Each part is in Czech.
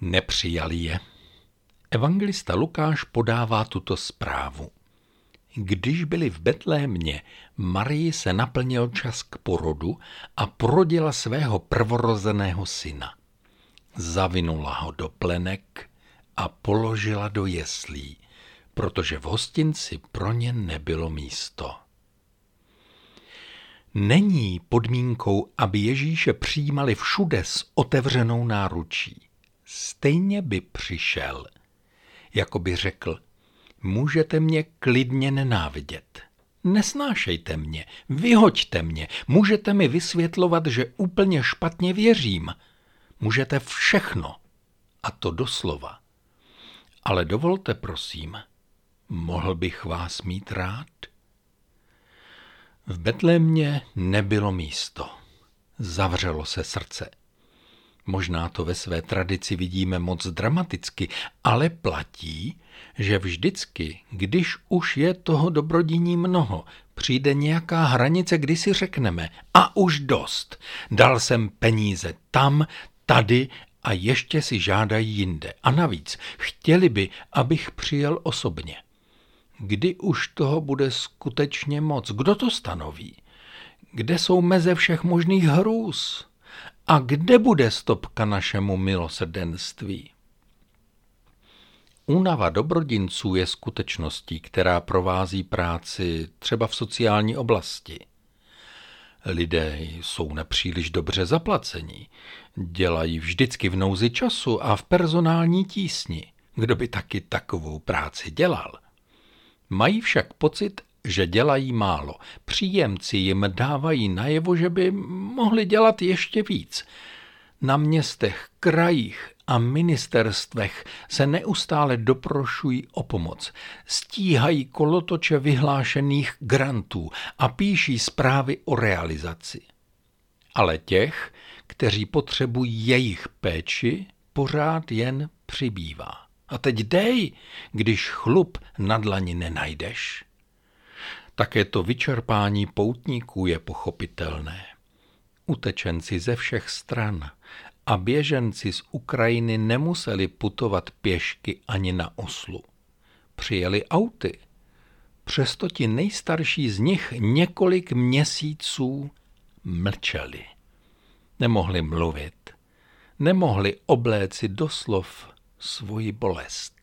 Nepřijali je. Evangelista Lukáš podává tuto zprávu. Když byli v Betlémě, Marii se naplnil čas k porodu a porodila svého prvorozeného syna. Zavinula ho do plenek a položila do jeslí, protože v hostinci pro ně nebylo místo. Není podmínkou, aby Ježíše přijímali všude s otevřenou náručí. Stejně by přišel, jako by řekl: můžete mě klidně nenávidět. Nesnášejte mě, vyhoďte mě, můžete mi vysvětlovat, že úplně špatně věřím. Můžete všechno, a to doslova. Ale dovolte, prosím, mohl bych vás mít rád? V Betlémě nebylo místo. Zavřelo se srdce. Možná to ve své tradici vidíme moc dramaticky, ale platí, že vždycky, když už je toho dobrodiní mnoho, přijde nějaká hranice, kdy si řekneme: a už dost, dal jsem peníze tam, tady a ještě si žádají jinde. A navíc chtěli by, abych přijel osobně. Kdy už toho bude skutečně moc? Kdo to stanoví? Kde jsou meze všech možných hrůz? A kde bude stopka našemu milosrdenství? Únava dobrodinců je skutečností, která provází práci třeba v sociální oblasti. Lidé jsou nepříliš dobře zaplacení, dělají vždycky v nouzi času a v personální tísni. Kdo by taky takovou práci dělal? Mají však pocit, že dělají málo. Příjemci jim dávají najevo, že by mohli dělat ještě víc. Na městech, krajích a ministerstvech se neustále doprošují o pomoc. Stíhají kolotoče vyhlášených grantů a píší zprávy o realizaci. Ale těch, kteří potřebují jejich péči, pořád jen přibývá. A teď dej, když chlup na dlani nenajdeš. Také to vyčerpání poutníků je pochopitelné. Utečenci ze všech stran a běženci z Ukrajiny nemuseli putovat pěšky ani na oslu. Přijeli auty. Přesto ti nejstarší z nich několik měsíců mlčeli. Nemohli mluvit. Nemohli obléci doslov svoji bolest.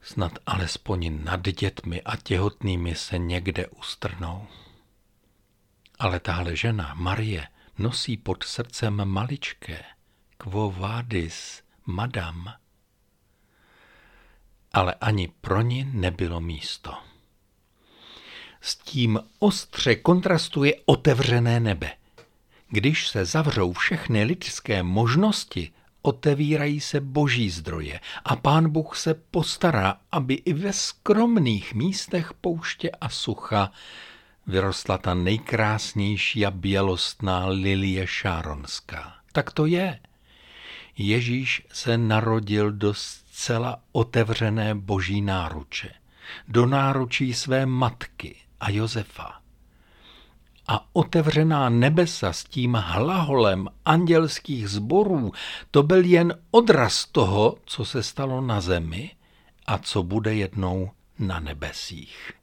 Snad alespoň nad dětmi a těhotnými se někde ustrnou. Ale tahle žena, Marie, nosí pod srdcem maličké: quo vadis, madam. Ale ani pro ni nebylo místo. S tím ostře kontrastuje otevřené nebe. Když se zavřou všechny lidské možnosti, otevírají se boží zdroje a Pán Bůh se postará, aby i ve skromných místech pouště a sucha vyrostla ta nejkrásnější a bělostná lilie šáronská. Tak to je. Ježíš se narodil do zcela otevřené boží náruče, do náručí své matky a Josefa. A otevřená nebesa s tím hlaholem andělských sborů, to byl jen odraz toho, co se stalo na zemi a co bude jednou na nebesích.